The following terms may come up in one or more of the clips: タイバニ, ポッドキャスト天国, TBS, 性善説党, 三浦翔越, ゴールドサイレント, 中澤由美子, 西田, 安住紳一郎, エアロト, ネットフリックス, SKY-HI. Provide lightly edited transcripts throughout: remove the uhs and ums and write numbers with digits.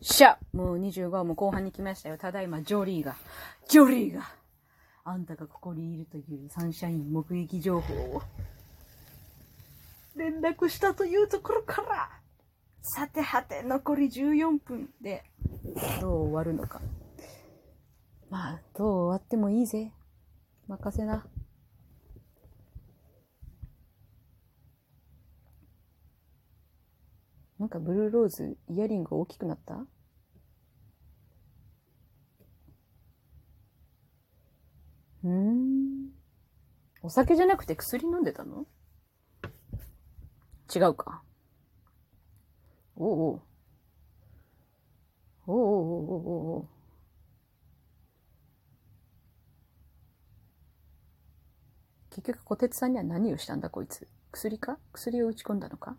しゃもう25話も後半に来ましたよ。ただいまジョリーがあんたがここにいるというサンシャイン目撃情報を連絡したというところから、さてはて残り14分でどう終わるのか。まあどう終わってもいいぜ、任せな。なんかブルーローズイヤリング大きくなった？お酒じゃなくて薬飲んでたの？違うか。おう。結局小鉄さんには何をしたんだこいつ。薬か？薬を打ち込んだのか？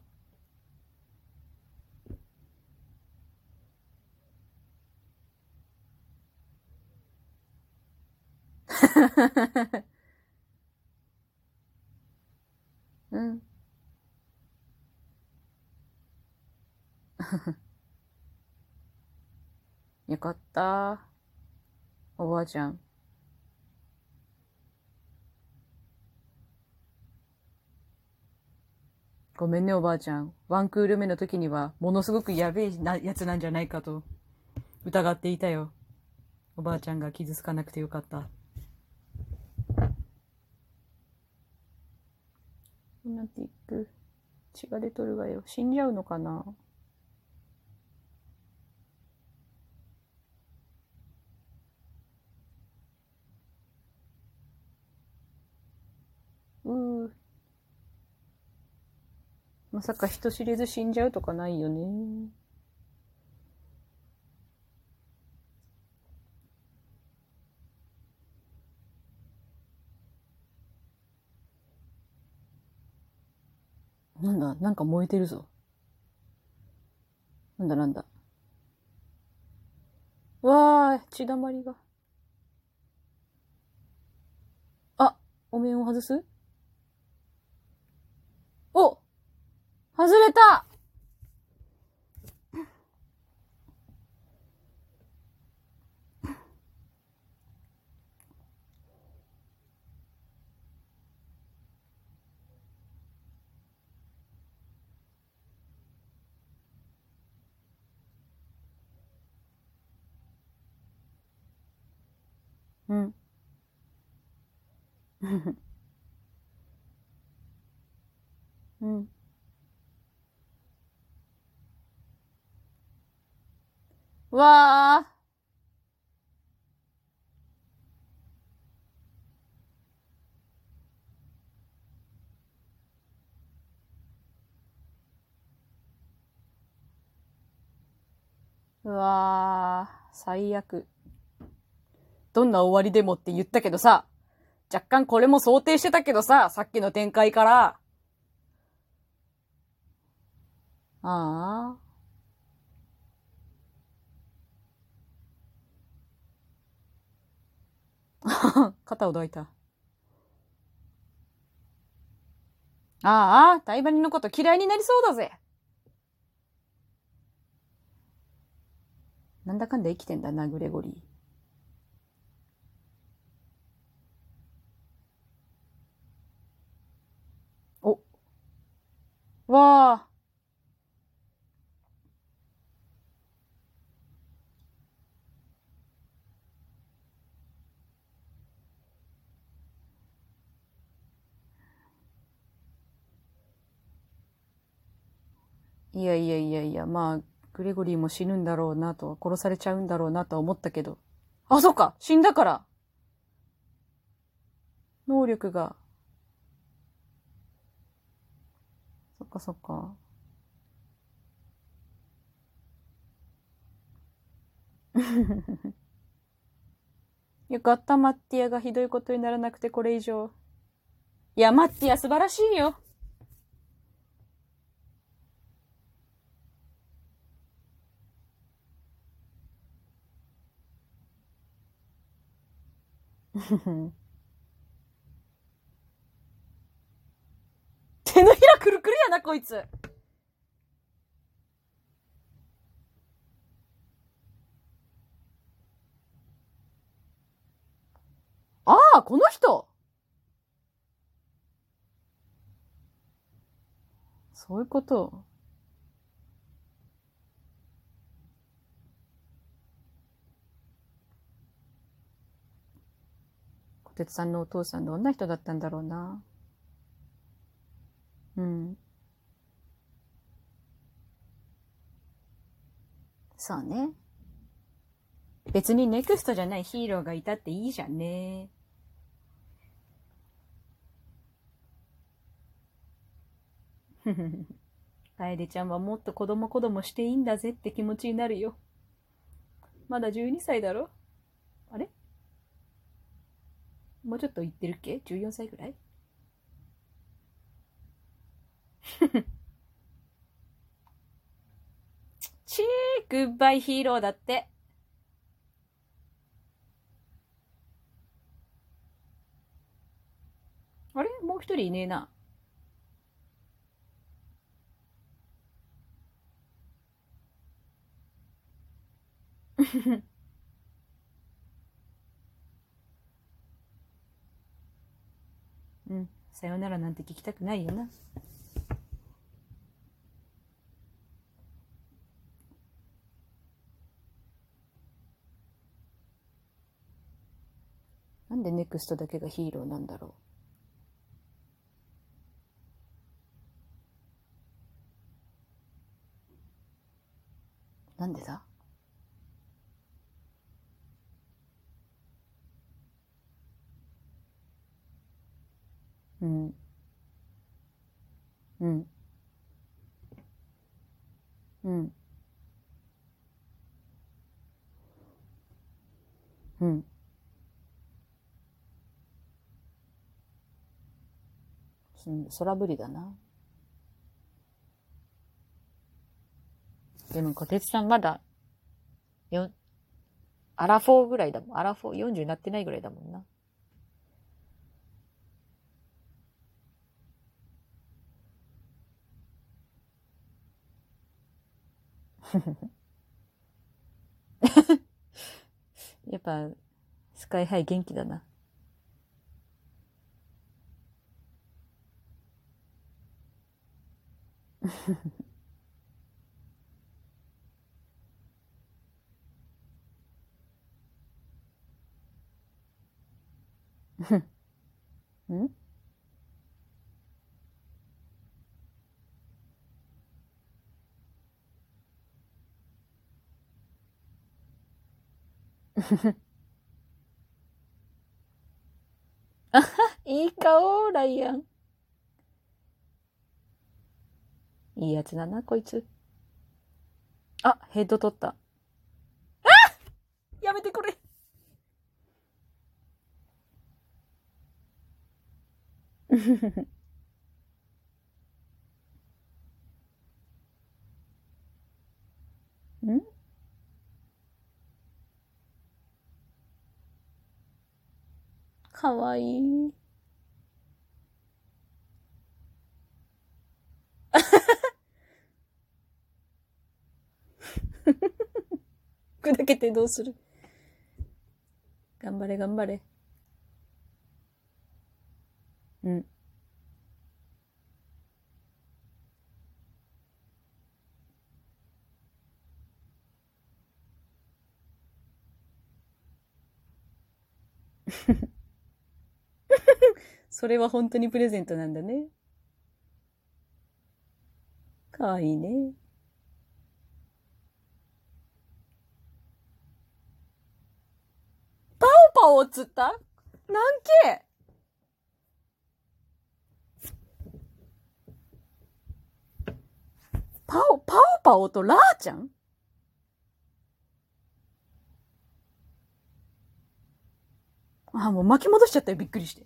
うん。よかった。おばあちゃん。ごめんねおばあちゃん。ワンクール目の時にはものすごくやべえなやつなんじゃないかと疑っていたよ。おばあちゃんが傷つかなくてよかった。なっていく。血が出とるわよ。死んじゃうのかな。まさか人知れず死んじゃうとかないよね。なんだ、なんか燃えてるぞ。なんだ。わー、血だまりが。あ、お面を外す？お！外れた！うん。うん。わー。うわー、最悪。どんな終わりでもって言ったけどさ、若干これも想定してたけどさ、さっきの展開から。ああ。肩を抱いた。ああ、タイバニのこと嫌いになりそうだぜ。なんだかんだ生きてんだな、グレゴリー。わあ。いや、まあ、グレゴリーも死ぬんだろうなと、殺されちゃうんだろうなとは思ったけど。あ、そうか、死んだから。能力が。そっか。よかった、マッティアがひどいことにならなくてこれ以上。いや、マッティア素晴らしいよ。手のひらくるくるやなこいつ。はこの人。そういうこと。小鉄さんのお父さんどんな人だったんだろうな。うん。そうね。別にネクストじゃないヒーローがいたっていいじゃんね。楓ちゃんはもっと子供していいんだぜって気持ちになるよ。まだ12歳だろ。あれ？もうちょっと言ってるっけ？14歳ぐらい？チーグッバイヒーローだって。あれ？もう一人いねえな。うん、さよならなんて聞きたくないよな。なんでネクストだけがヒーローなんだろう。なんでだ？うん。うん。うん。うん。空ぶりだな。でも小鉄さんまだアラフォーぐらいだもん。アラフォー40になってないぐらいだもんな。やっぱSKY-HI元気だな。うん？あいい顔、ライアン。いいやつだな、こいつ。あ、ヘッド取った。あやめてくれ。ん？かわいい。砕けてどうする？頑張れ頑張れ。うん。それは本当にプレゼントなんだね。かわいいね。パオパオっつった？なんけ？パオとラーちゃん？あ、もう巻き戻しちゃったよ、びっくりして。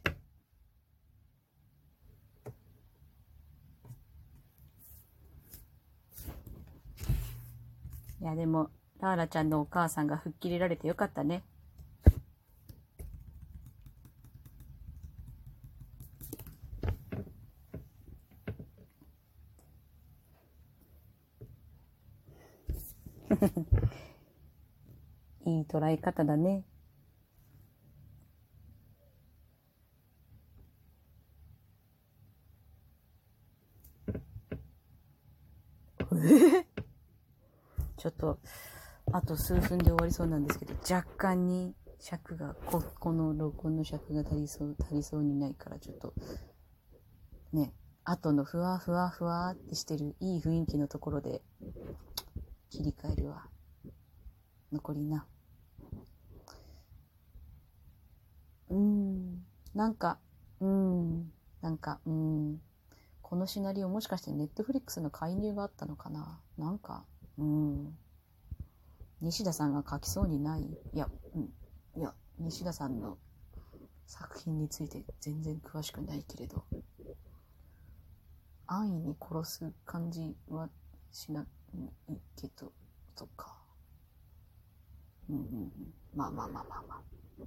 いやでも、ラーラちゃんのお母さんが吹っ切れられてよかったね。いい捉え方だね。ちょっとあと数分で終わりそうなんですけど、若干に尺がこの録音の尺が足りそうにないから、ちょっとね、後のふわふわふわってしてるいい雰囲気のところで切り替えるわ。残りな、このシナリオもしかしてネットフリックスの介入があったのかな。西田さんが書きそうにない、いや西田さんの作品について全然詳しくないけれど、安易に殺す感じはしないけどとか、まあまあまあまあまあ、